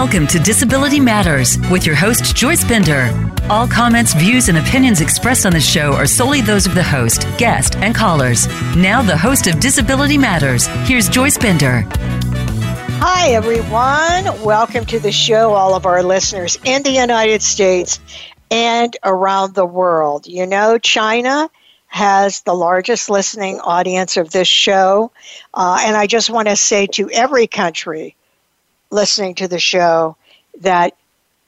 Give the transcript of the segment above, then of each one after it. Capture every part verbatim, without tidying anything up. Welcome to Disability Matters with your host, Joyce Bender. All comments, views, and opinions expressed on the show are solely those of the host, guest, and callers. Now the host of Disability Matters, here's Joyce Bender. Hi, everyone. Welcome to the show, all of our listeners in the United States and around the world. You know, China has the largest listening audience of this show. Uh, and I just want to say to every country listening to the show that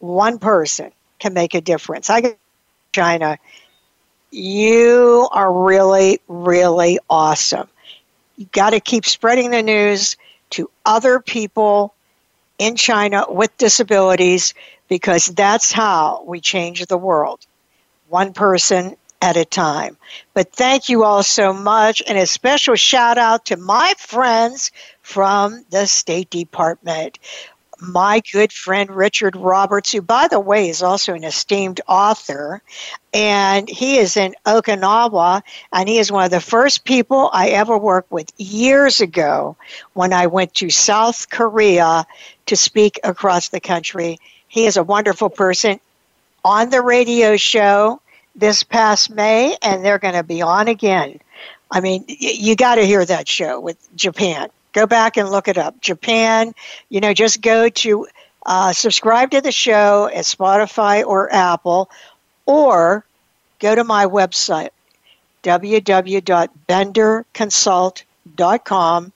one person can make a difference. I go to China, you are really, really awesome. You got to keep spreading the news to other people in China with disabilities, because that's how we change the world, one person at a time. But thank you all so much, and a special shout out to my friends from the State Department. My good friend Richard Roberts, who, by the way, is also an esteemed author, and he is in Okinawa, and he is one of the first people I ever worked with years ago when I went to South Korea to speak across the country. He is a wonderful person on the radio show this past May, and they're going to be on again. I mean, you got to hear that show with Japan. Go back and look it up. Japan, you know, just go to uh, subscribe to the show at Spotify or Apple, or go to my website, w w w dot bender consult dot com,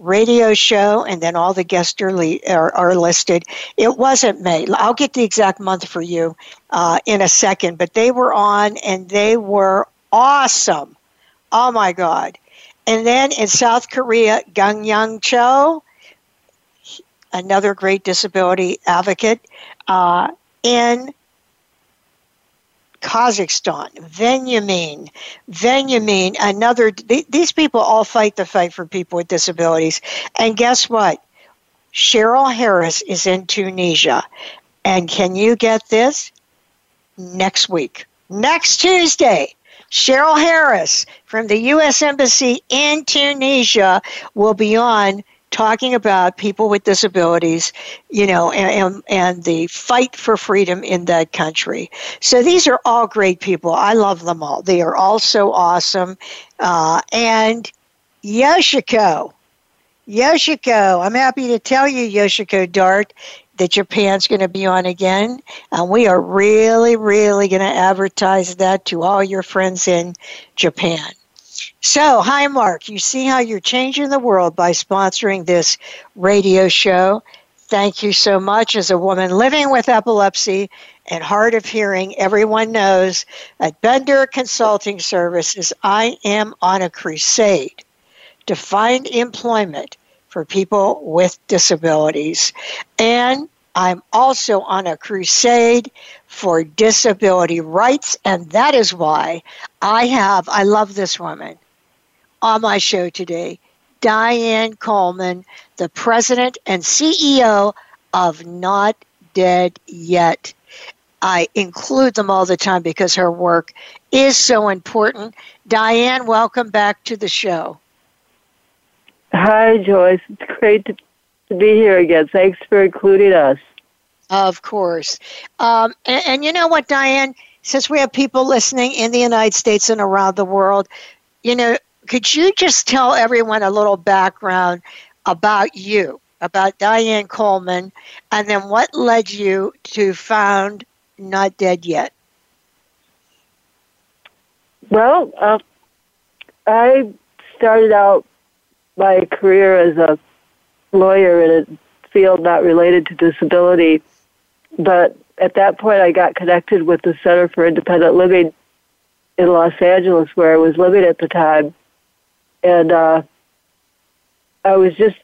radio show, and then all the guests are, li- are, are listed. It wasn't May. I'll get the exact month for you uh, in a second, but they were on, and they were awesome. Oh, my God. And then in South Korea, Gung Young Cho, another great disability advocate. Uh, in Kazakhstan, Venyamin, Venyamin, another, th- these people all fight the fight for people with disabilities. And guess what? Cheryl Harris is in Tunisia. And can you get this? Next week, next Tuesday, Cheryl Harris from the U S Embassy in Tunisia will be on talking about people with disabilities, you know, and, and, and the fight for freedom in that country. So these are all great people. I love them all. They are all so awesome. Uh, and Yoshiko, Yoshiko, I'm happy to tell you, Yoshiko Dart, that Japan's going to be on again, and we are really, really going to advertise that to all your friends in Japan. So, hi, Mark. You see how you're changing the world by sponsoring this radio show. Thank you so much. As a woman living with epilepsy and hard of hearing, everyone knows at Bender Consulting Services, I am on a crusade to find employment for people with disabilities. And I'm also on a crusade for disability rights, and that is why I have, I love this woman, on my show today, Diane Coleman, the president and C E O of Not Dead Yet. I include them all the time because her work is so important. Diane, welcome back to the show. Hi, Joyce. It's great to be here again. Thanks for including us. Of course. Um, and, and you know what, Diane? Since we have people listening in the United States and around the world, you know, could you just tell everyone a little background about you, about Diane Coleman, and then what led you to found Not Dead Yet? Well, uh, I started out my career as a lawyer in a field not related to disability. But at that point, I got connected with the Center for Independent Living in Los Angeles, where I was living at the time. And uh, I was just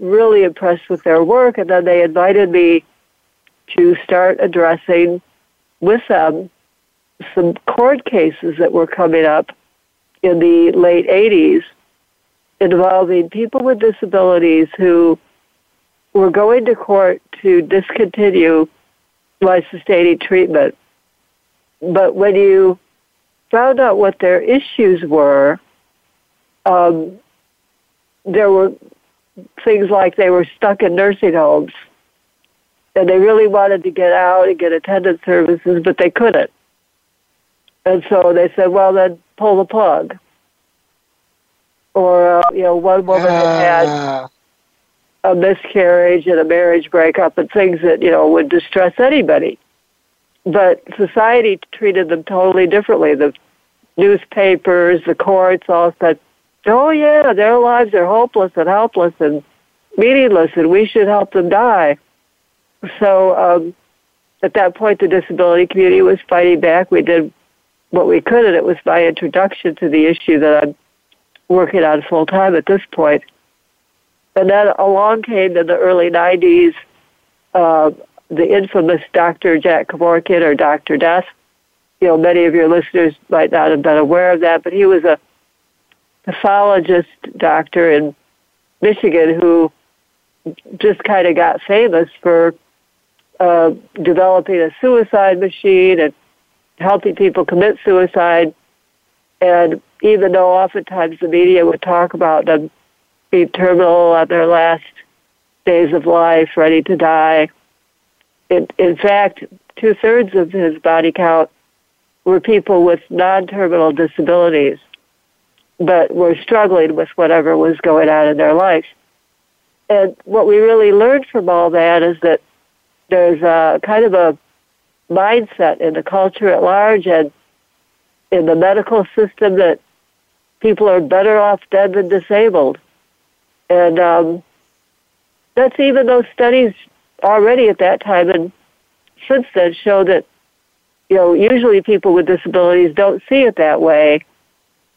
really impressed with their work. And then they invited me to start addressing with them some court cases that were coming up in the late eighties. Involving people with disabilities who were going to court to discontinue life-sustaining treatment. But when you found out what their issues were, um, there were things like they were stuck in nursing homes and they really wanted to get out and get attendance services, but they couldn't. And so they said, well, then pull the plug. Or, uh, you know, one woman had had a miscarriage and a marriage breakup and things that, you know, would distress anybody. But society treated them totally differently. The newspapers, the courts all said, oh, yeah, their lives are hopeless and helpless and meaningless, and we should help them die. So um, at that point, the disability community was fighting back. We did what we could, and it was my introduction to the issue that I'm working on full-time at this point. And then along came in the early nineties uh, the infamous Doctor Jack Kevorkian, or Doctor Death. You know, many of your listeners might not have been aware of that, but he was a pathologist doctor in Michigan who just kind of got famous for uh, developing a suicide machine and helping people commit suicide. And even though oftentimes the media would talk about them being terminal on their last days of life, ready to die, it, in fact, two-thirds of his body count were people with non-terminal disabilities, but were struggling with whatever was going on in their life. And what we really learned from all that is that there's a kind of a mindset in the culture at large and in the medical system that people are better off dead than disabled. And um, that's even those studies already at that time and since then show that, you know, usually people with disabilities don't see it that way,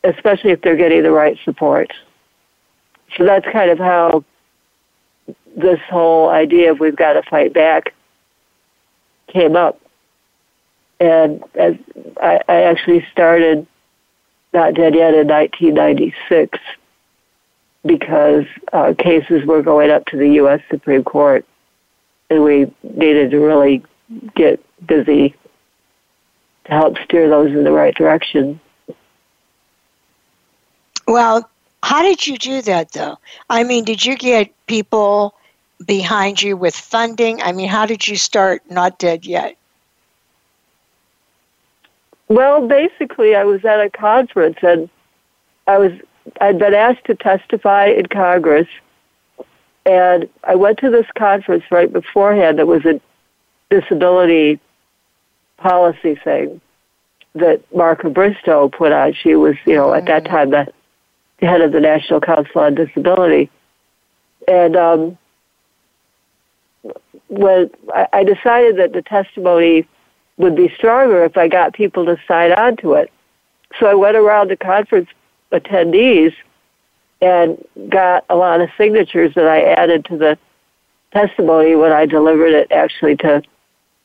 especially if they're getting the right support. So that's kind of how this whole idea of we've got to fight back came up. And as I, I actually started Not Dead Yet in nineteen ninety-six because uh, cases were going up to the U S Supreme Court and we needed to really get busy to help steer those in the right direction. Well, how did you do that, though? I mean, did you get people behind you with funding? I mean, how did you start Not Dead Yet? Well, basically, I was at a conference, and I was, I'd been asked to testify in Congress, and I went to this conference right beforehand that was a disability policy thing that Marca Bristow put on. She was, you know, at that time the head of the National Council on Disability. And um, when I decided that the testimony would be stronger if I got people to sign on to it. So I went around to conference attendees and got a lot of signatures that I added to the testimony when I delivered it actually to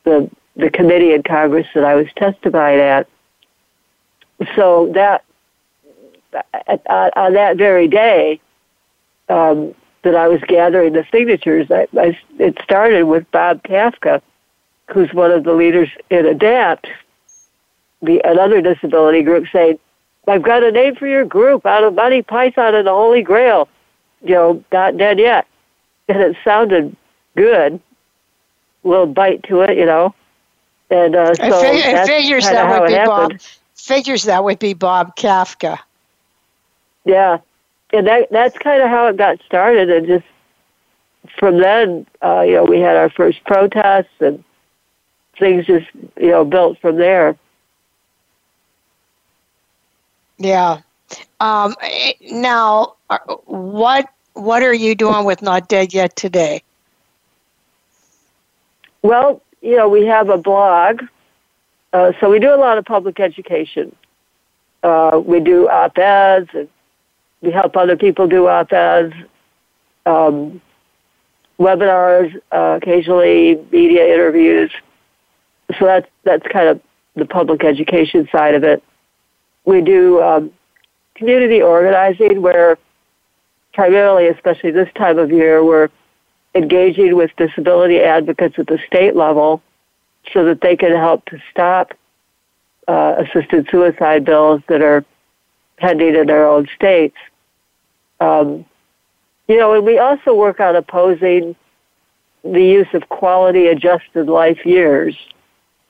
the the committee in Congress that I was testifying at. So that on that very day um, that I was gathering the signatures, I, I, it started with Bob Kafka, who's one of the leaders in ADAPT, the, another disability group, saying, I've got a name for your group out of Monty Python and the Holy Grail. You know, not dead yet. And it sounded good. A little bite to it, you know. And uh, so fig- that's figures that how would it be happened. Bob, figures that would be Bob Kafka. Yeah. And that that's kind of how it got started. And just from then, uh, you know, we had our first protests and things just, you know, built from there. Yeah. Um, now, what what are you doing with Not Dead Yet today? Well, you know, we have a blog. Uh, so we do a lot of public education. Uh, we do op-eds. And we help other people do op-eds. Um, webinars, uh, occasionally media interviews. So that's, that's kind of the public education side of it. We do um, community organizing where primarily, especially this time of year, we're engaging with disability advocates at the state level so that they can help to stop uh, assisted suicide bills that are pending in their own states. Um, you know, and we also work on opposing the use of quality adjusted life years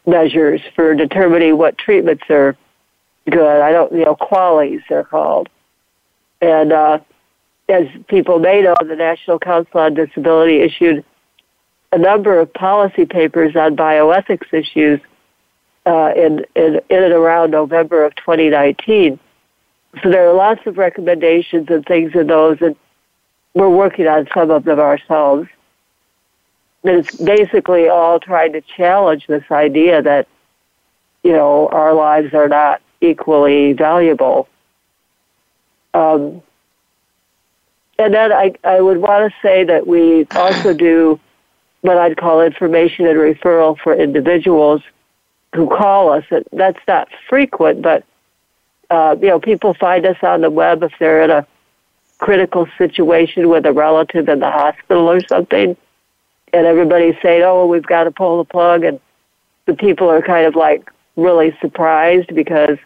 measures for determining what treatments are good. I don't, you know, qualies they're called. And uh, as people may know, the National Council on Disability issued a number of policy papers on bioethics issues uh, in, in, in and around November of twenty nineteen. So there are lots of recommendations and things in those, and we're working on some of them ourselves. And it's basically all trying to challenge this idea that, you know, our lives are not equally valuable. Um, and then I, I would want to say that we also do what I'd call information and referral for individuals who call us. That's not frequent, but, uh, you know, people find us on the web if they're in a critical situation with a relative in the hospital or something. And everybody's saying, oh, we've got to pull the plug. And the people are kind of like really surprised because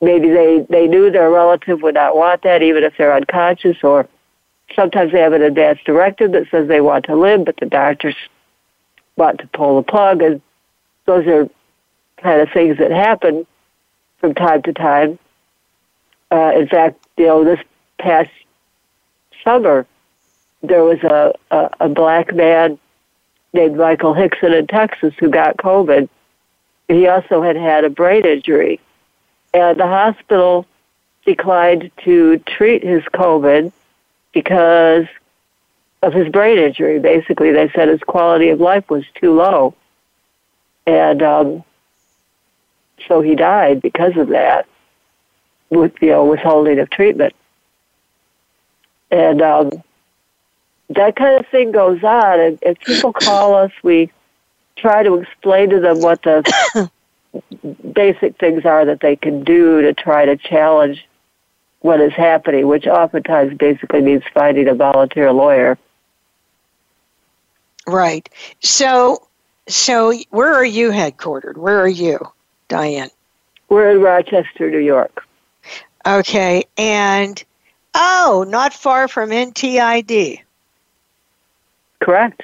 maybe they, they knew their relative would not want that, even if they're unconscious. Or sometimes they have an advanced directive that says they want to live, but the doctors want to pull the plug. And those are kind of things that happen from time to time. Uh, in fact, you know, this past summer, there was a, a, a black man named Michael Hickson in Texas who got COVID. He also had had a brain injury. And the hospital declined to treat his COVID because of his brain injury. Basically, they said his quality of life was too low. And um, so he died because of that, with, you know, withholding of treatment. And um, that kind of thing goes on, and if people call us, we try to explain to them what the basic things are that they can do to try to challenge what is happening, which oftentimes basically means finding a volunteer lawyer. Right. So, so where are you headquartered? Where are you, Diane? We're in Rochester, New York. Okay, and, oh, not far from N T I D. Correct.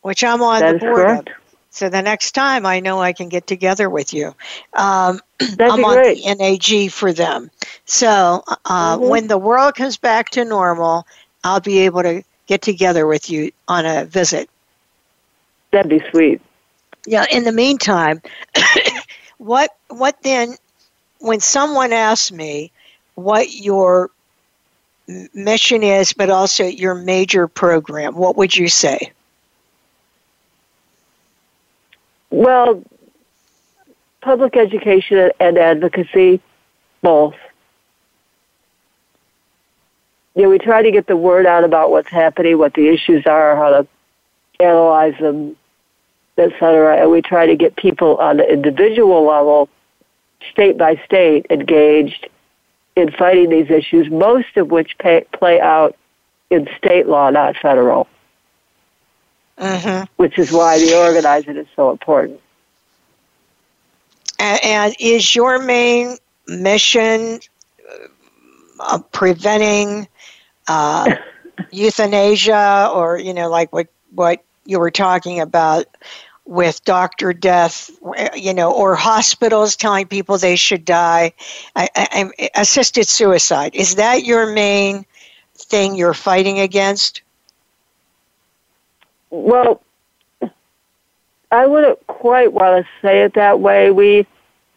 Which I'm on that the board of. So the next time I know I can get together with you. Um, That'd I'm be on great. The N A G for them. So uh, mm-hmm. when the world comes back to normal, I'll be able to get together with you on a visit. That'd be sweet. Yeah. In the meantime, what what then, when someone asks me what your mission is, but also your major program, what would you say? Well, public education and advocacy, both. You know, we try to get the word out about what's happening, what the issues are, how to analyze them, et cetera, and we try to get people on the individual level, state by state, engaged in fighting these issues, most of which pay, play out in state law, not federal, mm-hmm. which is why the organizing is so important. And, and is your main mission uh, preventing uh, euthanasia, or, you know, like what, what you were talking about with doctor death, you know, or hospitals telling people they should die, I, I, assisted suicide? Is that your main thing you're fighting against? Well, I wouldn't quite want to say it that way. We,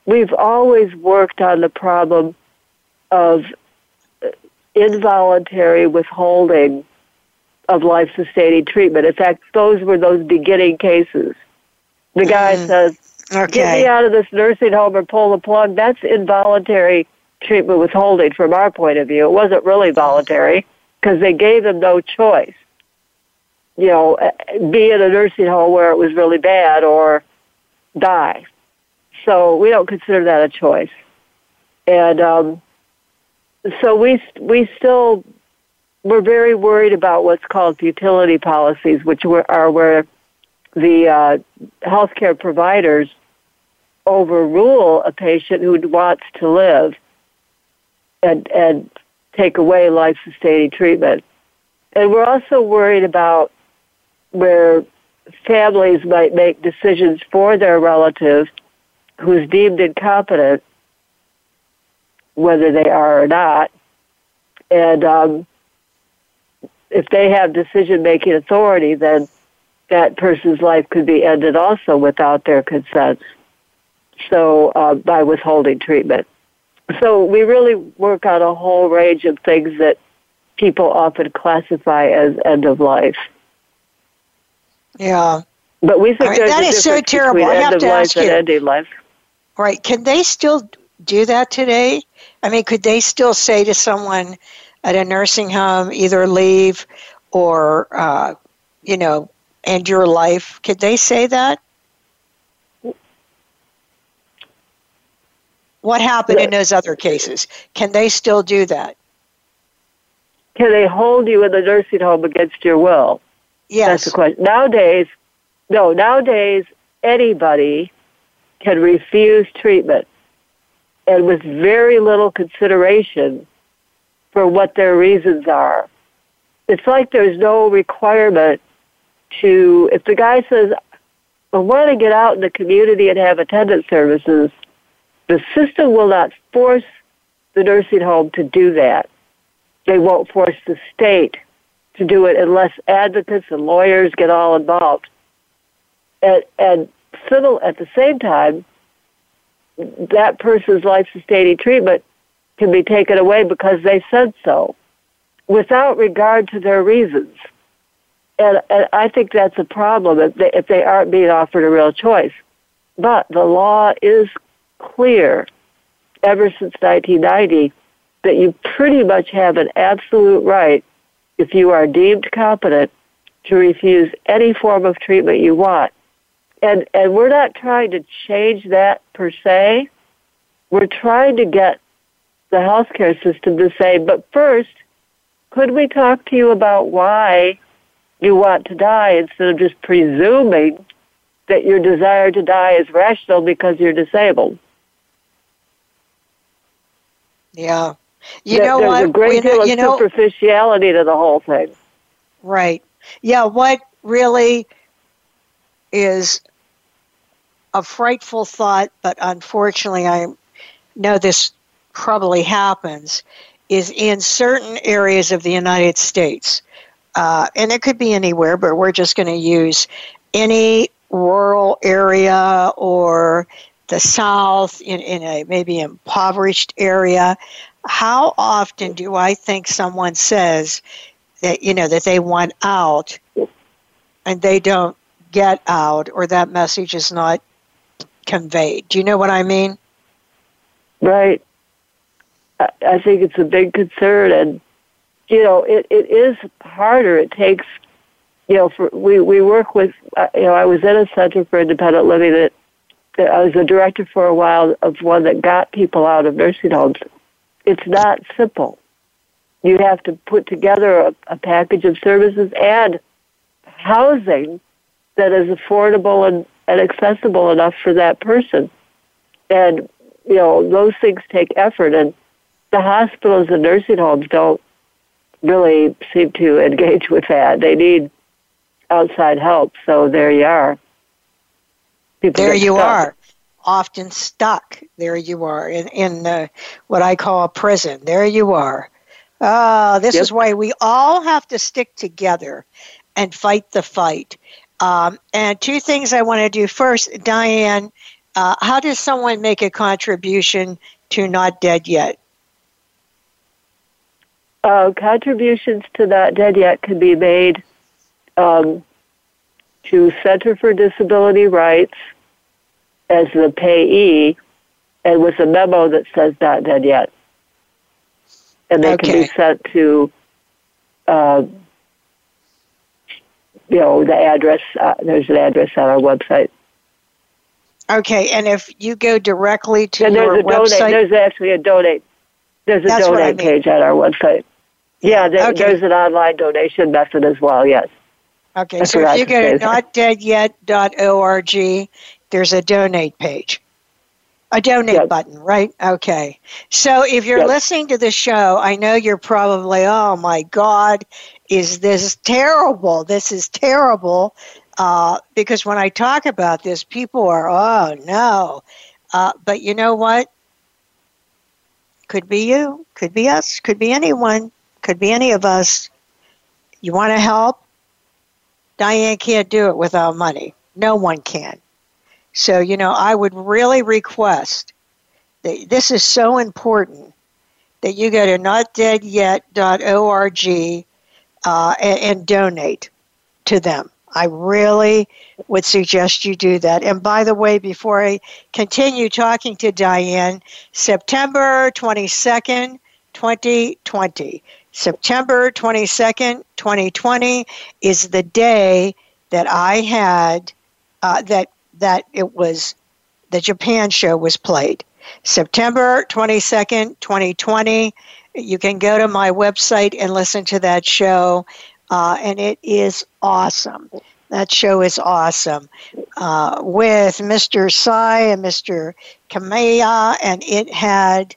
we've always worked on the problem of involuntary withholding of life-sustaining treatment. In fact, those were those beginning cases. The guy mm, says, okay. get me out of this nursing home or pull the plug. That's involuntary treatment withholding from our point of view. It wasn't really voluntary because they gave them no choice. You know, be in a nursing home where it was really bad or die. So we don't consider that a choice. And um, so we we still, we're very worried about what's called futility policies, which were, are where the uh, healthcare providers overrule a patient who wants to live and and take away life-sustaining treatment. And we're also worried about where families might make decisions for their relative who's deemed incompetent, whether they are or not. And um, if they have decision-making authority, then that person's life could be ended also without their consent, so uh, by withholding treatment. So we really work on a whole range of things that people often classify as end of life. Yeah. But we think right, there's that a is so terrible. I have to ask you. Ending life. Right. Can they still do that today? I mean, could they still say to someone at a nursing home, either leave or, uh, you know, end your life? Could they say that? What happened in those other cases? Can they still do that? Can they hold you in the nursing home against your will? Yes. That's the question. Nowadays, no, nowadays anybody can refuse treatment, and with very little consideration for what their reasons are. It's like there's no requirement to, if the guy says, I want to get out in the community and have attendance services, the system will not force the nursing home to do that. They won't force the state to do it unless advocates and lawyers get all involved. And, and civil, at the same time, that person's life-sustaining treatment can be taken away because they said so, without regard to their reasons. And, and I think that's a problem if they, if they aren't being offered a real choice. But the law is clear, ever since nineteen ninety, that you pretty much have an absolute right, if you are deemed competent, to refuse any form of treatment you want. And and we're not trying to change that per se. We're trying to get the healthcare system to say, but first, could we talk to you about why you want to die instead of just presuming that your desire to die is rational because you're disabled? Yeah. You know what? There's a great deal of superficiality to the whole thing. Right. Yeah, what really is a frightful thought, but unfortunately I know this probably happens, is in certain areas of the United States, uh, and it could be anywhere, but we're just going to use any rural area or the South, in, in a maybe impoverished area. How often do I think someone says that, you know, that they want out and they don't get out, or that message is not conveyed? Do you know what I mean? Right. I, I think it's a big concern, and, you know, it, it is harder. It takes, you know, for, we, we work with, you know, I was in a Center for Independent Living that, that I was a director for a while of one that got people out of nursing homes. It's not simple. You have to put together a, a package of services and housing that is affordable and, and accessible enough for that person. And, you know, those things take effort, and the hospitals and nursing homes don't really seem to engage with that. They need outside help, so there you are. People there you stuck. are. Often stuck. There you are in, in the, what I call a prison. There you are. Oh, this yep. is why we all have to stick together and fight the fight. Um, and two things I want to do. First, Diane, uh, how does someone make a contribution to Not Dead Yet? Uh, contributions to Not Dead Yet can be made um, to Center for Disability Rights as the payee, and with a memo that says Not Dead Yet. And they okay. can be sent to... Uh, You know, the address, uh, there's an address on our website. Okay, and if you go directly to and your website? Donate, there's actually a donate, there's a donate I mean. page on our website. Yeah, there, okay. there's an online donation method as well, yes. Okay, that's so if I you go to not dead yet dot org, there's a donate page. A donate yes. button, right? Okay. So if you're yes. listening to the show, I know you're probably, oh my God, is this terrible? This is terrible. Uh, because when I talk about this, people are, oh no. Uh, but you know what? Could be you, could be us, could be anyone, could be any of us. You want to help? Diane can't do it without money. No one can. So, you know, I would really request that this is so important that you go to not dead yet dot org uh, and, and donate to them. I really would suggest you do that. And by the way, before I continue talking to Diane, September twenty-second, twenty twenty. September twenty-second, twenty twenty is the day that I had, uh, that that it was, the Japan show was played. September twenty-second, twenty twenty. You can go to my website and listen to that show. Uh, and it is awesome. That show is awesome uh, with Mister Sai and Mister Kamea, and it had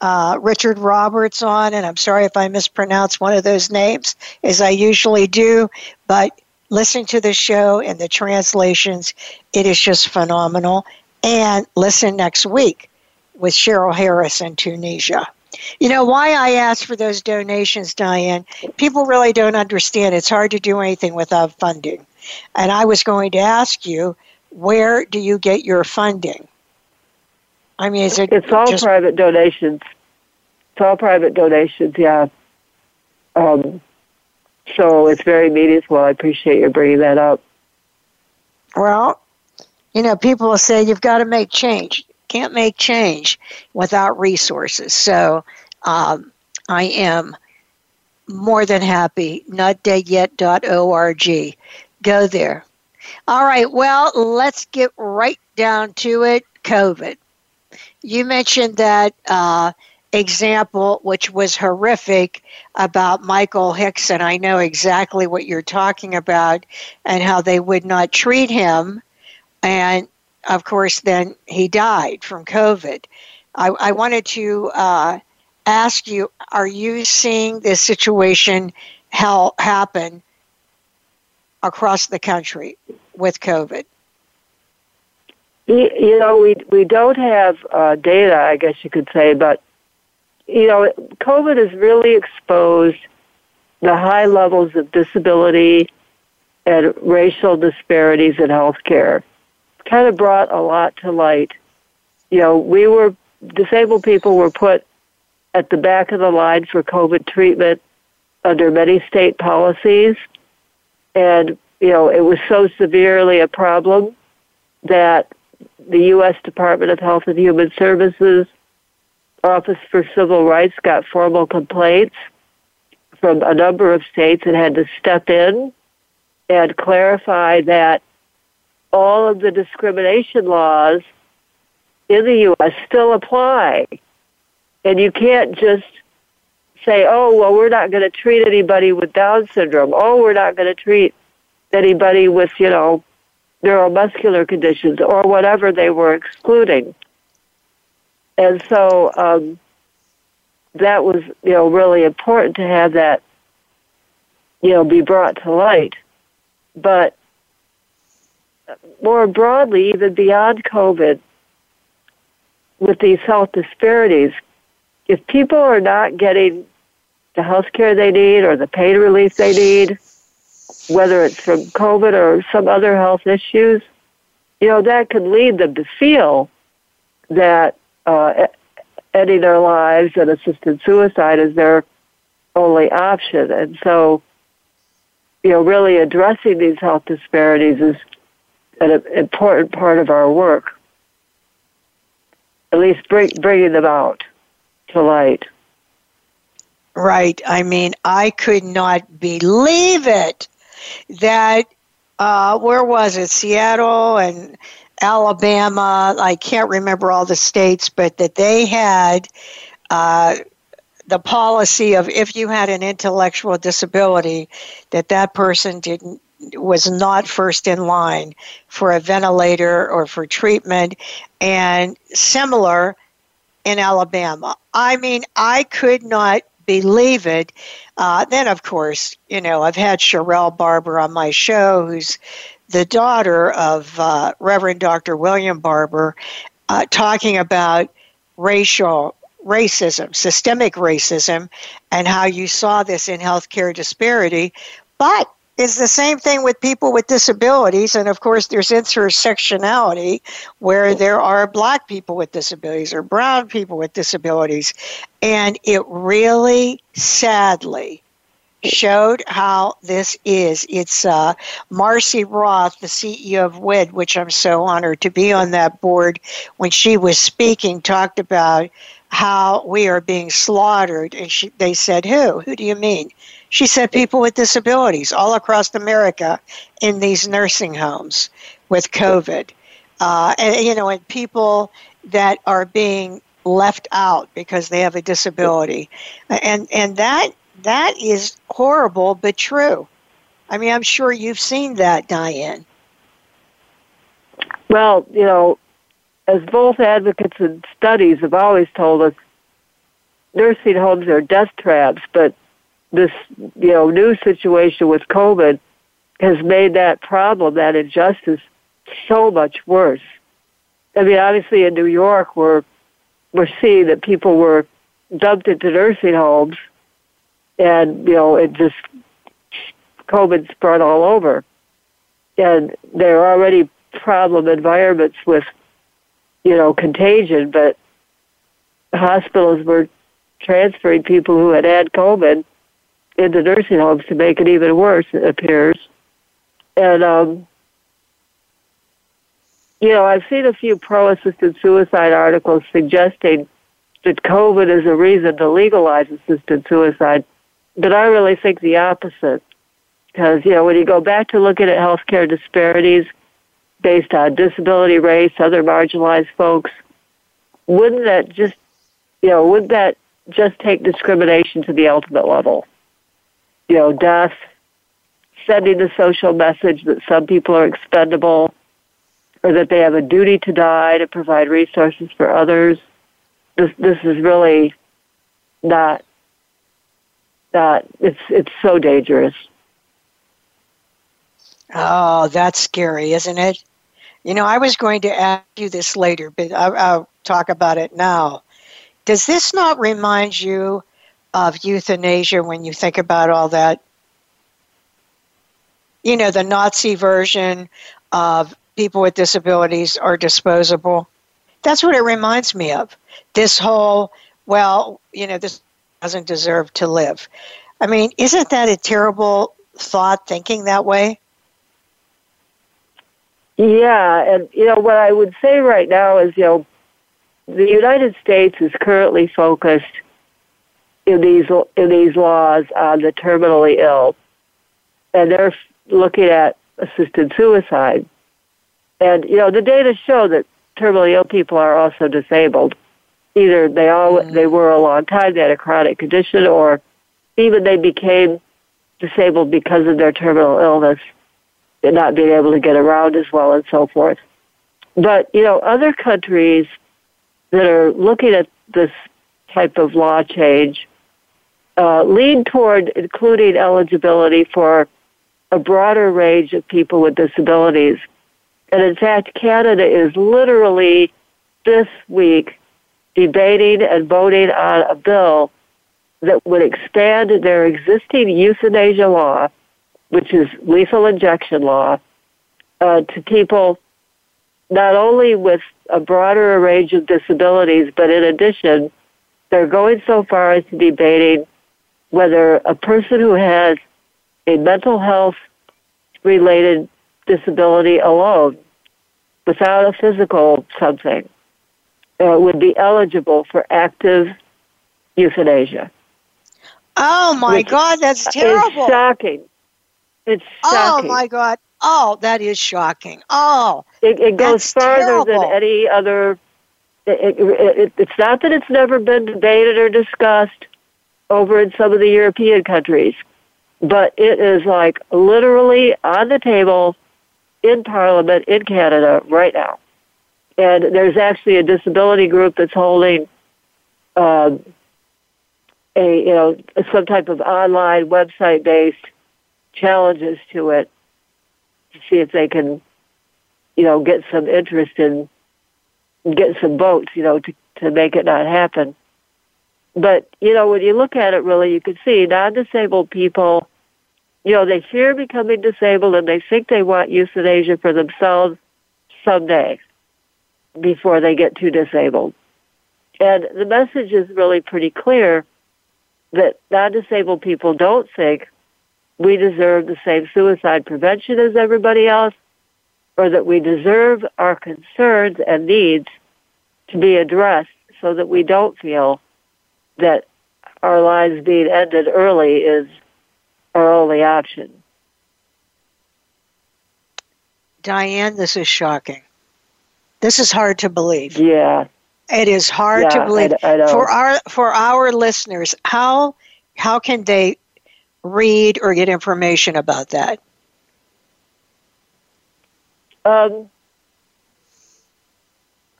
uh, Richard Roberts on. And I'm sorry if I mispronounce one of those names, as I usually do, but listen to the show and the translations. It is just phenomenal. And listen next week with Cheryl Harris in Tunisia. You know, why I asked for those donations, Diane, people really don't understand. It's hard to do anything without funding. And I was going to ask you, where do you get your funding? I mean, is it It's all just... private donations. It's all private donations, yeah. Um, so it's very meaningful. I appreciate you bringing that up. Well, you know, people will say, you've got to make change. Can't make change without resources. So um, I am more than happy. not dead yet dot org. Go there. All right. Well, let's get right down to it. COVID. You mentioned that uh, example, which was horrific, about Michael Hickson. I know exactly what you're talking about and how they would not treat him. And of course, then he died from COVID. I, I wanted to uh, ask you, are you seeing this situation how happen across the country with COVID? You, you know, we we don't have uh, data, I guess you could say, but, you know, COVID has really exposed the high levels of disability and racial disparities in healthcare. Kind of brought a lot to light. You know, we were, disabled people were put at the back of the line for COVID treatment under many state policies. And, you know, it was so severely a problem that the U S Department of Health and Human Services Office for Civil Rights got formal complaints from a number of states and had to step in and clarify that all of the discrimination laws in the U S still apply. And you can't just say, oh, well, we're not going to treat anybody with Down syndrome. Oh, we're not going to treat anybody with, you know, neuromuscular conditions or whatever they were excluding. And so um, that was, you know, really important to have that, you know, be brought to light. But more broadly, even beyond COVID, with these health disparities, if people are not getting the health care they need or the pain relief they need, whether it's from COVID or some other health issues, you know, that could lead them to feel that uh, ending their lives and assisted suicide is their only option. And so, you know, really addressing these health disparities is an important part of our work, at least bring, bringing them out to light. Right. I mean, I could not believe it that, uh, where was it, Seattle and Alabama, I can't remember all the states, but that they had uh, the policy of if you had an intellectual disability, that that person didn't was not first in line for a ventilator or for treatment, and similar in Alabama. I mean, I could not believe it. Uh, then, of course, you know, I've had Sherelle Barber on my show, who's the daughter of uh, Reverend Doctor William Barber, uh, talking about racial racism, systemic racism, and how you saw this in healthcare disparity. But it's the same thing with people with disabilities. And of course, there's intersectionality where there are black people with disabilities or brown people with disabilities. And it really sadly showed how this is. It's uh, Marcy Roth, the C E O of W I D, which I'm so honored to be on that board, when she was speaking, talked about how we are being slaughtered. And she, they said, who? Who do you mean? She said people with disabilities all across America in these nursing homes with COVID. Uh, and, you know, and people that are being left out because they have a disability. And and that that is horrible but true. I mean, I'm sure you've seen that, Diane. Well, you know, as both advocates and studies have always told us, nursing homes are death traps, but this, you know, new situation with COVID has made that problem, that injustice, so much worse. I mean, obviously in New York, we're, we're seeing that people were dumped into nursing homes and, you know, it just, COVID spread all over. And there are already problem environments with, you know, contagion, but hospitals were transferring people who had had COVID into nursing homes to make it even worse, it appears. And, um, you know, I've seen a few pro-assisted suicide articles suggesting that COVID is a reason to legalize assisted suicide, but I really think the opposite. Because, you know, when you go back to looking at healthcare disparities based on disability, race, other marginalized folks, wouldn't that just, you know, wouldn't that just take discrimination to the ultimate level? You know, death, sending the social message that some people are expendable or that they have a duty to die to provide resources for others. This this is really not, not it's it's so dangerous. Oh, that's scary, isn't it? You know, I was going to ask you this later, but I'll, I'll talk about it now. Does this not remind you of euthanasia when you think about all that? You know, the Nazi version of people with disabilities are disposable. That's what it reminds me of. This whole, well, you know, this doesn't deserve to live. I mean, isn't that a terrible thought, thinking that way? Yeah, and, you know, what I would say right now is, you know, the United States is currently focused in these in these laws on the terminally ill, and they're looking at assisted suicide. And, you know, the data show that terminally ill people are also disabled. Either they all mm-hmm. they were a long time, they had a chronic condition, or even they became disabled because of their terminal illness and not being able to get around as well and so forth. But, you know, other countries that are looking at this type of law change Uh, lean toward including eligibility for a broader range of people with disabilities. And in fact, Canada is literally this week debating and voting on a bill that would expand their existing euthanasia law, which is lethal injection law, uh, to people not only with a broader range of disabilities, but in addition, they're going so far as to debating whether a person who has a mental health-related disability alone, without a physical something, uh, would be eligible for active euthanasia. Oh, my God, that's terrible. It's shocking. It's shocking. Oh, my God. Oh, that is shocking. Oh, It, it goes farther terrible. than any other. It, it, it, it's not that it's never been debated or discussed over in some of the European countries, but it is like literally on the table in Parliament in Canada right now. And there's actually a disability group that's holding um, a, you know, some type of online website-based challenges to it to see if they can, you know, get some interest in, get some votes, you know, to, to make it not happen. But, you know, when you look at it, really, you can see non-disabled people, you know, they fear becoming disabled and they think they want euthanasia for themselves someday before they get too disabled. And the message is really pretty clear that non-disabled people don't think we deserve the same suicide prevention as everybody else, or that we deserve our concerns and needs to be addressed so that we don't feel that our lives being ended early is our only option. Diane, this is shocking. This is hard to believe. Yeah. It is hard yeah, to believe. I, I for our for our listeners, how how can they read or get information about that? Um,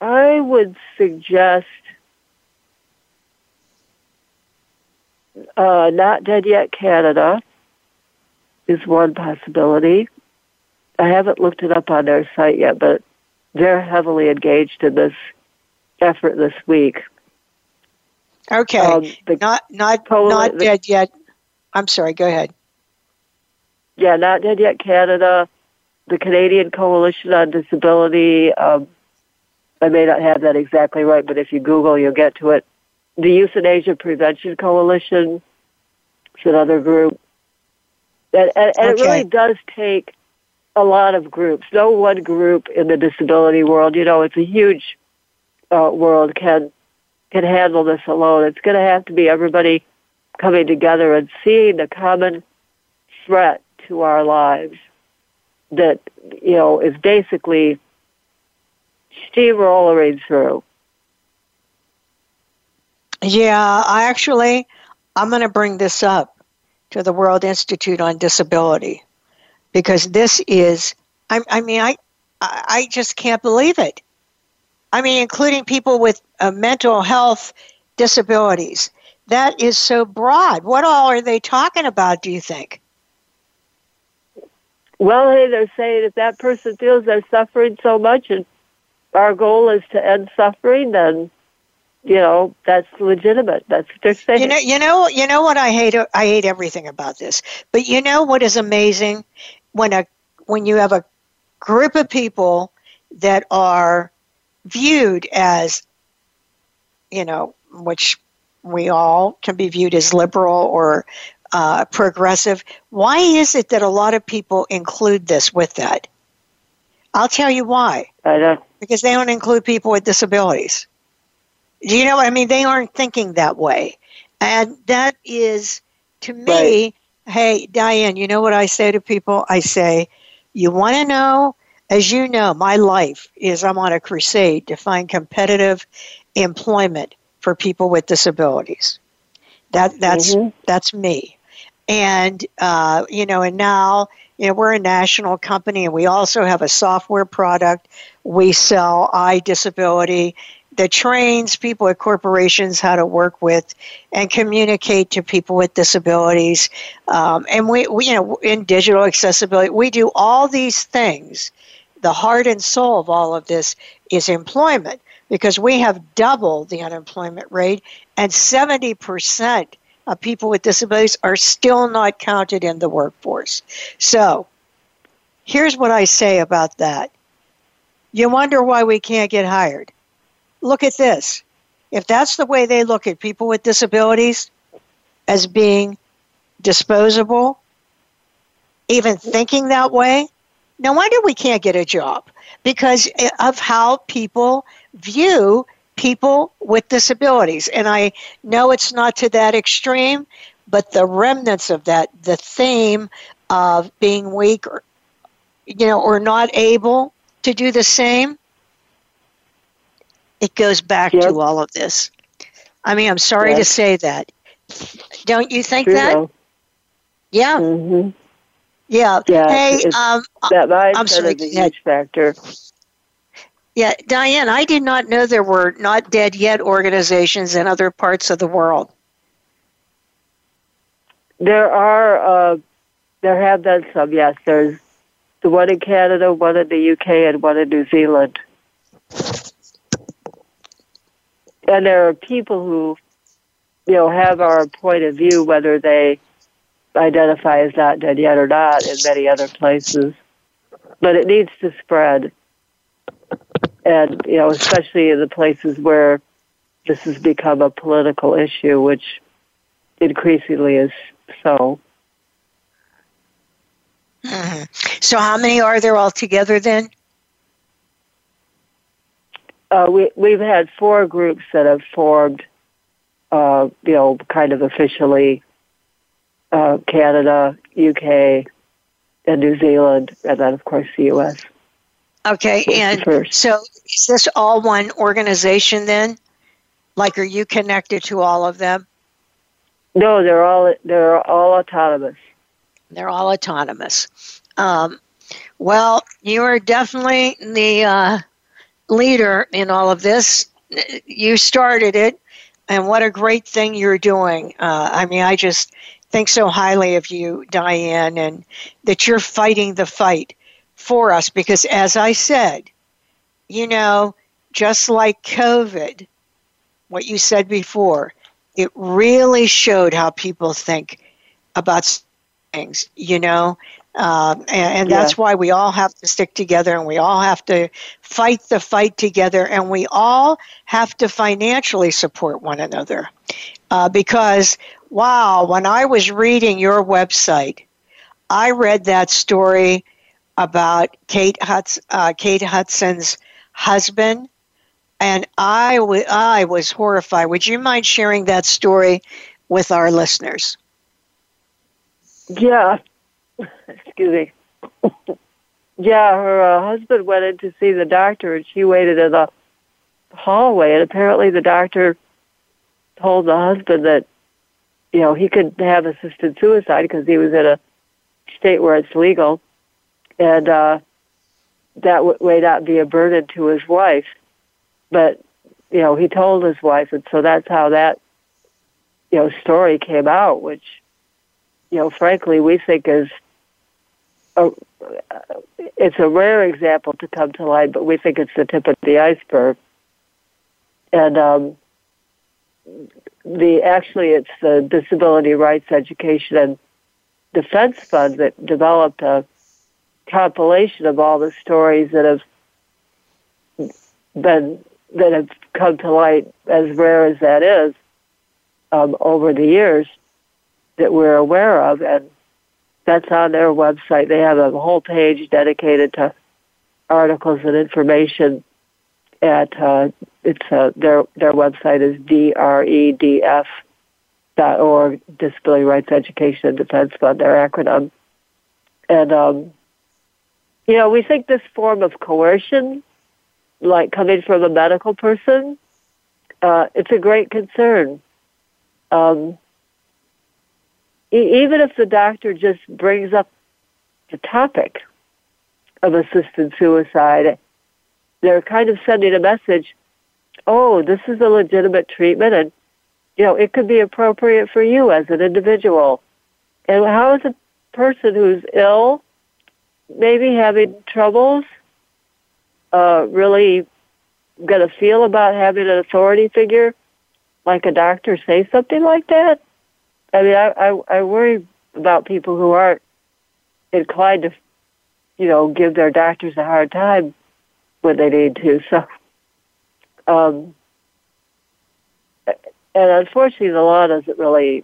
I would suggest uh, Not Dead Yet Canada is one possibility. I haven't looked it up on their site yet, but they're heavily engaged in this effort this week. Okay. Um, not not, coal- not Dead the, Yet. I'm sorry, go ahead. Yeah, Not Dead Yet Canada, the Canadian Coalition on Disability. Um, I may not have that exactly right, but if you Google, you'll get to it. The Euthanasia Prevention Coalition is another group. And, and, and okay. It really does take a lot of groups. No one group in the disability world, you know, it's a huge uh, world, can can handle this alone. It's going to have to be everybody coming together and seeing the common threat to our lives that, you know, is basically steamrolling through. Yeah, I actually, I'm going to bring this up to the World Institute on Disability, because this is, I, I mean, I I just can't believe it. I mean, including people with uh, mental health disabilities. That is so broad. What all are they talking about, do you think? Well, hey, they're saying if that person feels they're suffering so much and our goal is to end suffering, then, you know, that's legitimate. That's what they're saying. You know, you know, you know what I hate? I hate everything about this. But you know what is amazing? When a when you have a group of people that are viewed as, you know, which we all can be viewed as liberal or Uh, progressive, why is it that a lot of people include this with that? I'll tell you why. I know. Because they don't include people with disabilities. You know, I mean, they aren't thinking that way. And that is, to me, right. Hey, Diane, you know what I say to people? I say, you want to know, as you know, my life is I'm on a crusade to find competitive employment for people with disabilities. That That's mm-hmm. that's me. And, uh, you know, and now, you know, we're a national company and we also have a software product. We sell iDisability that trains people at corporations how to work with and communicate to people with disabilities. Um, and we, we, you know, in digital accessibility, we do all these things. The heart and soul of all of this is employment, because we have doubled the unemployment rate and seventy percent of people with disabilities are still not counted in the workforce. So here's what I say about that. You wonder why we can't get hired. Look at this. If that's the way they look at people with disabilities, as being disposable, even thinking that way, no wonder we can't get a job, because of how people view people with disabilities. And I know it's not to that extreme, but the remnants of that, the theme of being weak or, you know, or not able to do the same, it goes back yep. to all of this. I mean, I'm sorry yes. to say that. Don't you think True that? Though. Yeah. Mm-hmm. Yeah. Yeah. Hey, um, that mindset is a huge factor. Yeah, Diane, I did not know there were Not Dead Yet organizations in other parts of the world. There are, uh, there have been some, yes. There's the one in Canada, one in the U K, and one in New Zealand. And there are people who, you know, have our point of view, whether they identify as not dead yet or not, in many other places. But it needs to spread. And, you know, especially in the places where this has become a political issue, which increasingly is so. Mm-hmm. So how many are there altogether then? Uh, we, we've had four groups that have formed, uh, you know, kind of officially, uh, Canada, U K, and New Zealand, and then, of course, the U S. Okay, and so is this all one organization then? Like, are you connected to all of them? No, they're all they're all autonomous. They're all autonomous. Um, well, you are definitely the uh, leader in all of this. You started it, and what a great thing you're doing. Uh, I mean, I just think so highly of you, Diane, and that you're fighting the fight for us, because as I said, you know, just like COVID, what you said before, it really showed how people think about things, you know, um, and, and that's yeah. why we all have to stick together, and we all have to fight the fight together, and we all have to financially support one another, uh, because, wow, when I was reading your website, I read that story about Kate Hudson, uh, Kate Hudson's husband, and I, w- I was horrified. Would you mind sharing that story with our listeners? Yeah. Excuse me. Yeah, her uh, husband went in to see the doctor, and she waited in the hallway, and apparently the doctor told the husband that, you know, he couldn't have assisted suicide because he was in a state where it's legal. And uh, that would may not be a burden to his wife. But, you know, he told his wife, and so that's how that, you know, story came out, which, you know, frankly, we think is, a, it's a rare example to come to light, but we think it's the tip of the iceberg. And um, the actually, it's the Disability Rights Education and Defense Fund that developed a compilation of all the stories that have been that have come to light, as rare as that is, um, over the years that we're aware of, and that's on their website. They have a whole page dedicated to articles and information. At uh, it's uh, their their website is D R E D F dot org, Disability Rights Education and Defense Fund, their acronym, and. Um, You know, we think this form of coercion, like coming from a medical person, uh, it's a great concern. Um, e- even if the doctor just brings up the topic of assisted suicide, they're kind of sending a message, oh, this is a legitimate treatment, and, you know, it could be appropriate for you as an individual. And how is a person who's ill, maybe having troubles, uh, really going to feel about having an authority figure like a doctor say something like that? I mean, I, I, I worry about people who aren't inclined to, you know, give their doctors a hard time when they need to. So, um, and unfortunately, the law doesn't really,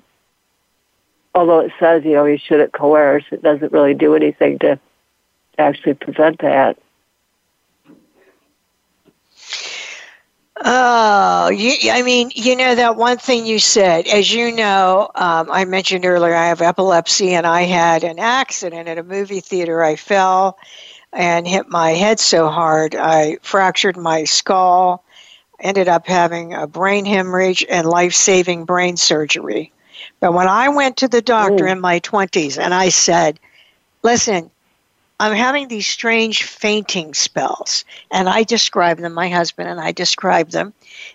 although it says, you know, you shouldn't coerce, it doesn't really do anything to actually prevent that. Oh, you, I mean, you know, that one thing you said, as you know, um, I mentioned earlier, I have epilepsy, and I had an accident at a movie theater. I fell and hit my head so hard, I fractured my skull, ended up having a brain hemorrhage and life-saving brain surgery. But when I went to the doctor mm. in my twenties and I said, listen, I'm having these strange fainting spells, and I described them, my husband and I described them.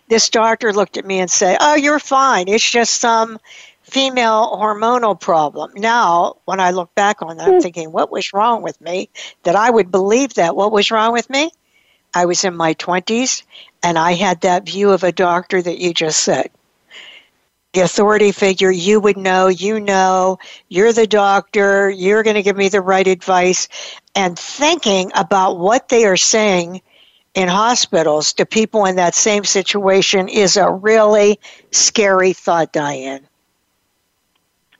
This doctor looked at me and said, oh, you're fine. It's just some female hormonal problem. Now, when I look back on that, I'm thinking, what was wrong with me that I would believe that? What was wrong with me? I was in my twenties, and I had that view of a doctor that you just said. The authority figure, you would know, you know, you're the doctor, you're going to give me the right advice. And thinking about what they are saying in hospitals to people in that same situation is a really scary thought, Diane.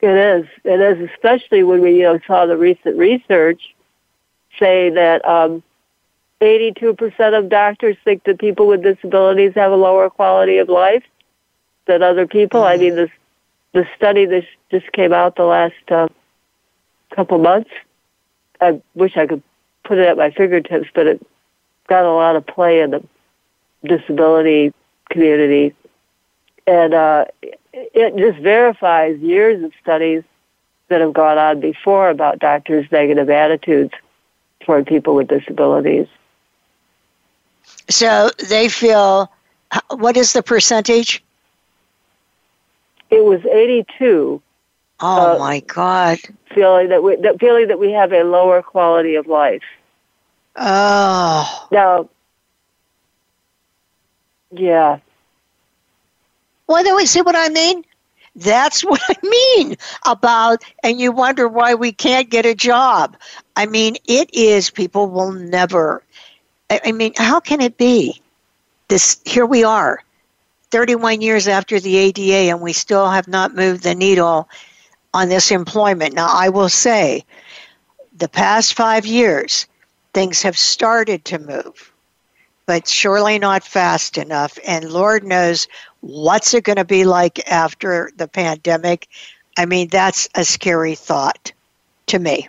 It is. It is, especially when we you know, saw the recent research say that um, eighty-two percent of doctors think that people with disabilities have a lower quality of life than other people. I mean, this the study that just came out the last uh, couple months. I wish I could put it at my fingertips, but it got a lot of play in the disability community, and uh, it just verifies years of studies that have gone on before about doctors' negative attitudes toward people with disabilities. So they feel. What is the percentage? It was eighty-two. Oh uh, my God! Feeling that we that feeling that we have a lower quality of life. Oh. Now. Yeah. Well, then we see what I mean. That's what I mean about, and you wonder why we can't get a job. I mean, it is people will never. I, I mean, how can it be? This here we are. thirty-one years after the A D A, and we still have not moved the needle on this employment. Now, I will say, the past five years, things have started to move, but surely not fast enough. And Lord knows what's it going to be like after the pandemic. I mean, that's a scary thought to me,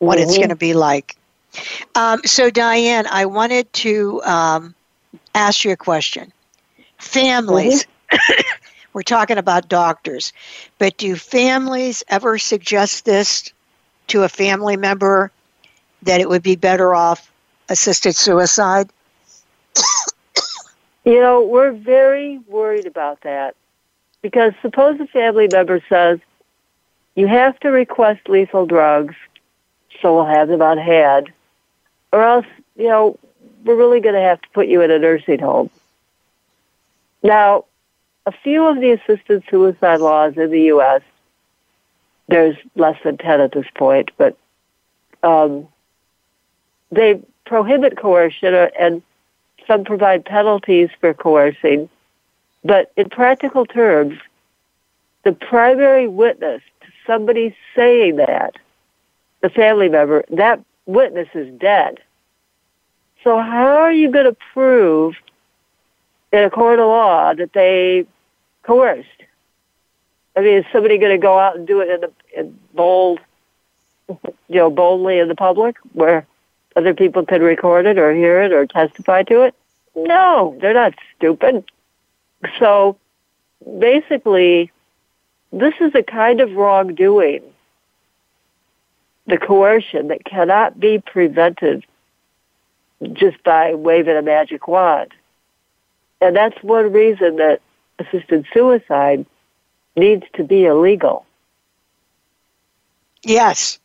what mm-hmm. it's going to be like. Um, so, Diane, I wanted to um, ask you a question. Families, mm-hmm. we're talking about doctors, but do families ever suggest this to a family member that it would be better off assisted suicide? You know, we're very worried about that because suppose a family member says, you have to request lethal drugs, so we'll have them on hand, or else, you know, we're really going to have to put you in a nursing home. Now, a few of the assisted suicide laws in the U S, there's less than ten at this point, but um, they prohibit coercion and some provide penalties for coercing. But in practical terms, the primary witness to somebody saying that, the family member, that witness is dead. So how are you going to prove in a court of law that they coerced? I mean, is somebody going to go out and do it in the in bold, you know, boldly in the public where other people could record it or hear it or testify to it? No, they're not stupid. So basically, this is a kind of wrongdoing, the coercion that cannot be prevented just by waving a magic wand. And that's one reason that assisted suicide needs to be illegal. Yes,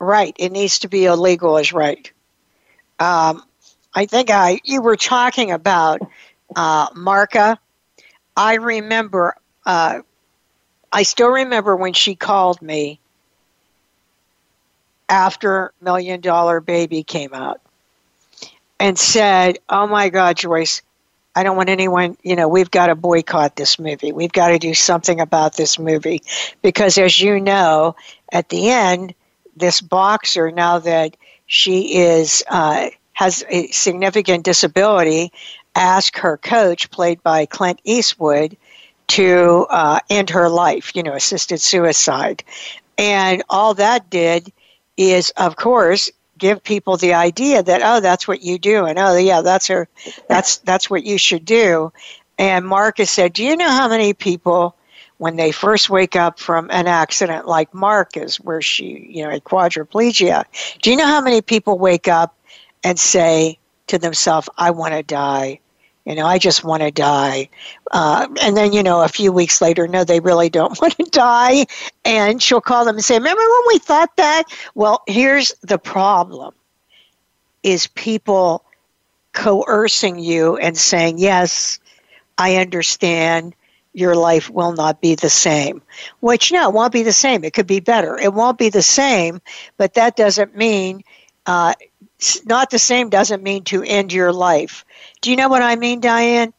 right. It needs to be illegal is right. Um, I think I you were talking about uh, Marca. I remember, uh, I still remember when she called me after Million Dollar Baby came out and said, oh my God, Joyce, I don't want anyone, you know, we've got to boycott this movie. We've got to do something about this movie. Because as you know, at the end, this boxer, now that she is uh, has a significant disability, asked her coach, played by Clint Eastwood, to uh, end her life, you know, assisted suicide. And all that did is, of course, give people the idea that, oh, that's what you do, and oh yeah, that's her that's that's what you should do. And Marcus said, do you know how many people when they first wake up from an accident like Mark is, where she, you know, a quadriplegia, do you know how many people wake up and say to themselves, I want to die? You know, I just want to die. Uh, and then, you know, a few weeks later, no, they really don't want to die. And she'll call them and say, remember when we thought that? Well, here's the problem, is people coercing you and saying, yes, I understand, your life will not be the same. Which, no, it won't be the same. It could be better. It won't be the same, but that doesn't mean, uh, not the same doesn't mean to end your life. Do you know what I mean, Diane?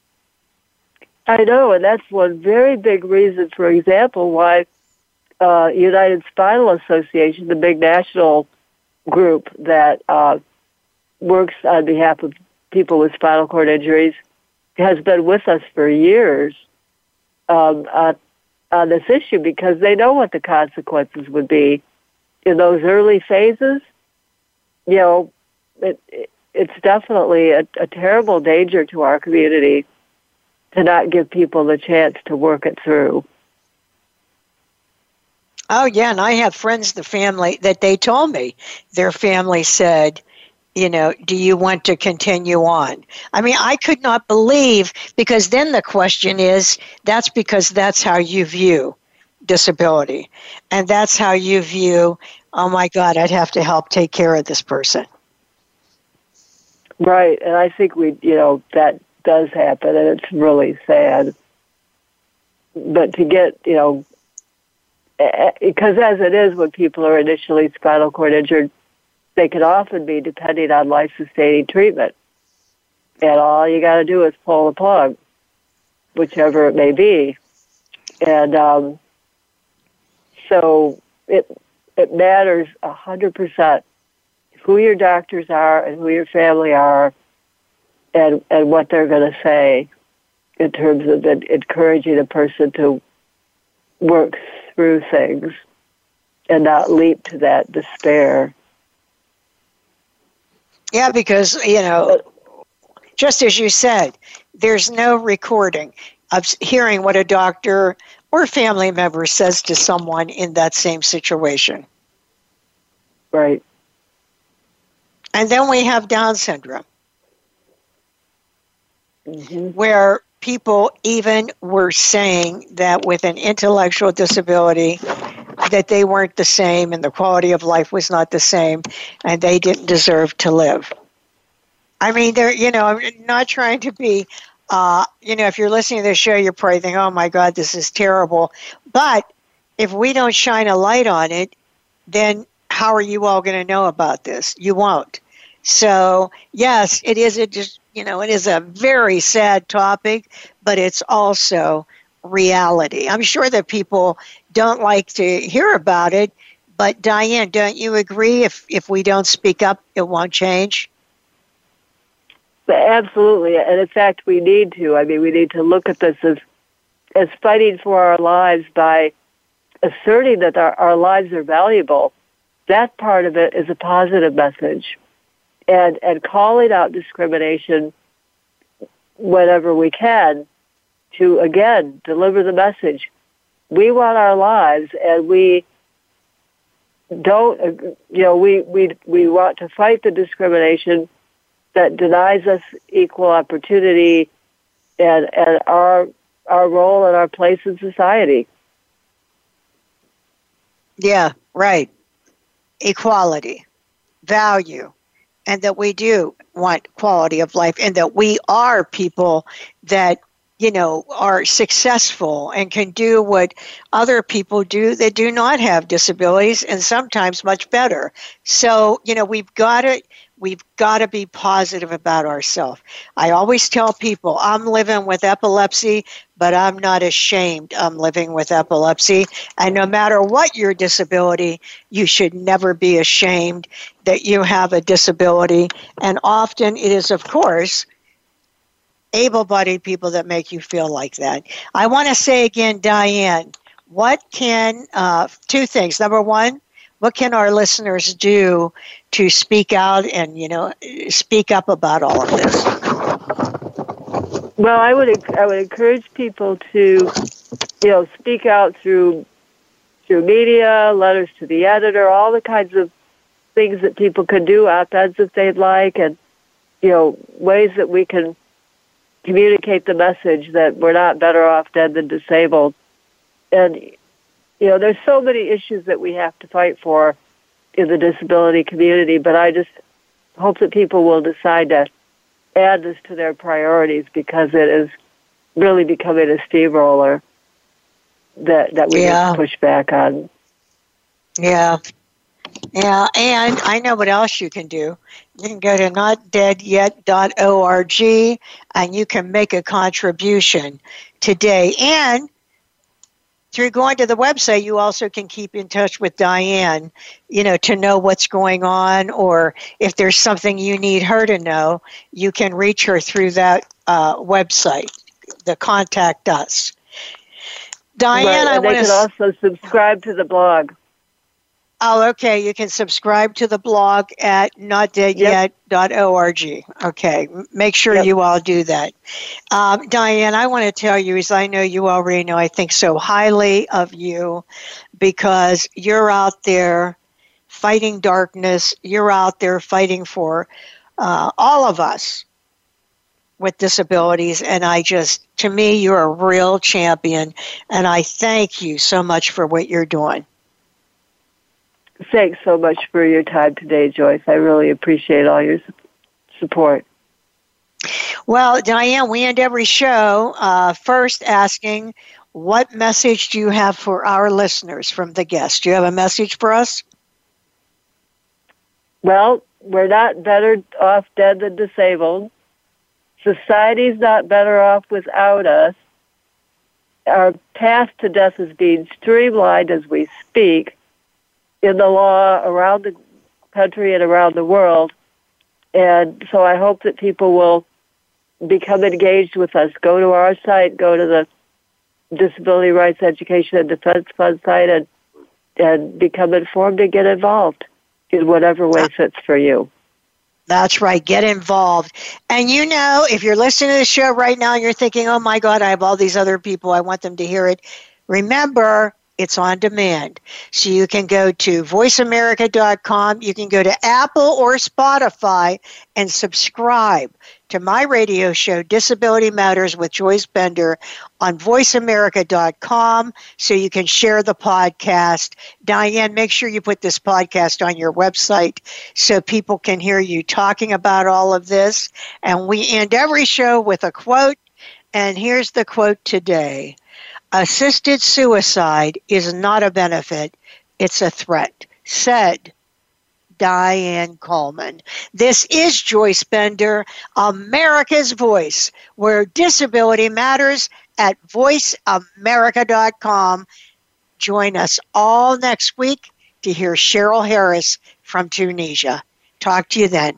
I know, and that's one very big reason, for example, why uh, United Spinal Association, the big national group that uh, works on behalf of people with spinal cord injuries, has been with us for years um, on, on this issue, because they know what the consequences would be in those early phases. You know, it, it, it's definitely a, a terrible danger to our community to not give people the chance to work it through. Oh, yeah, and I have friends, the family, that they told me, their family said, you know, do you want to continue on? I mean, I could not believe, because then the question is, that's because that's how you view disability. And that's how you view, oh, my God, I'd have to help take care of this person. Right. And I think we, you know, that does happen, and it's really sad. But to get, you know, because as it is, when people are initially spinal cord injured, they can often be depending on life-sustaining treatment. And all you got to do is pull the plug, whichever it may be. And um, so it it matters one hundred percent who your doctors are and who your family are, and, and what they're going to say in terms of encouraging a person to work through things and not leap to that despair. Yeah, because, you know, just as you said, there's no recording of hearing what a doctor or family member says to someone in that same situation. Right. And then we have Down syndrome, mm-hmm. where people even were saying that with an intellectual disability, that they weren't the same and the quality of life was not the same and they didn't deserve to live. I mean, they're, you know, I'm not trying to be, uh, you know, if you're listening to this show, you're probably thinking, oh, my God, this is terrible. But if we don't shine a light on it, then how are you all going to know about this? You won't. So, yes, it is a just, you know, it is a very sad topic, but it's also reality. I'm sure that people don't like to hear about it, but Diane, don't you agree? If if we don't speak up, it won't change? Absolutely, and in fact, we need to. I mean, we need to look at this as as fighting for our lives by asserting that our, our lives are valuable. That part of it is a positive message, and and calling out discrimination whenever we can to, again, deliver the message. We want our lives, and we don't, you know, we, we, we want to fight the discrimination that denies us equal opportunity and, and our, our role and our place in society. Yeah, right. Equality, value, and that we do want quality of life, and that we are people that, you know, are successful and can do what other people do that do not have disabilities, and sometimes much better. So, you know, we've got to we've got to be positive about ourselves. I always tell people, I'm living with epilepsy, but I'm not ashamed I'm living with epilepsy. And no matter what your disability, you should never be ashamed that you have a disability. And often it is, of course, able-bodied people that make you feel like that. I want to say again, Diane, what can, uh, two things. Number one, what can our listeners do to speak out and, you know, speak up about all of this? Well, I would I would encourage people to you know, speak out through through media, letters to the editor, all the kinds of things that people can do, op-eds if they'd like, and, you know, ways that we can communicate the message that we're not better off dead than disabled. And, you know, there's so many issues that we have to fight for in the disability community, but I just hope that people will decide to add this to their priorities, because it is really becoming a steamroller that that we yeah. have to push back on. Yeah. Yeah, and I know what else you can do. You can go to not dead yet dot org and you can make a contribution today. And through going to the website, you also can keep in touch with Diane, you know, to know what's going on, or if there's something you need her to know, you can reach her through that uh, website, the Contact Us. Diane, right, and I want to... They can s- also subscribe to the blog. Oh, okay. You can subscribe to the blog at not dead yet dot org. Yep. Okay. Make sure yep. you all do that. Um, Diane, I want to tell you, as I know you already know, I think so highly of you, because you're out there fighting darkness. You're out there fighting for uh, all of us with disabilities. And I just, to me, you're a real champion. And I thank you so much for what you're doing. Thanks so much for your time today, Joyce. I really appreciate all your support. Well, Diane, we end every show uh, first asking, what message do you have for our listeners from the guest? Do you have a message for us? Well, we're not better off dead than disabled. Society's not better off without us. Our path to death is being streamlined as we speak in the law around the country and around the world. And so I hope that people will become engaged with us. Go to our site, go to the Disability Rights Education and Defense Fund site, and and become informed and get involved in whatever way fits for you. That's right. Get involved. And you know, if you're listening to the show right now and you're thinking, oh my God, I have all these other people, I want them to hear it, remember, it's on demand. So you can go to voice america dot com. You can go to Apple or Spotify and subscribe to my radio show, Disability Matters with Joyce Bender, on voice america dot com, so you can share the podcast. Diane, make sure you put this podcast on your website so people can hear you talking about all of this. And we end every show with a quote. And here's the quote today. Assisted suicide is not a benefit, it's a threat, said Diane Coleman. This is Joyce Bender, America's Voice, where disability matters, at voice america dot com. Join us all next week to hear Cheryl Harris from Tunisia. Talk to you then.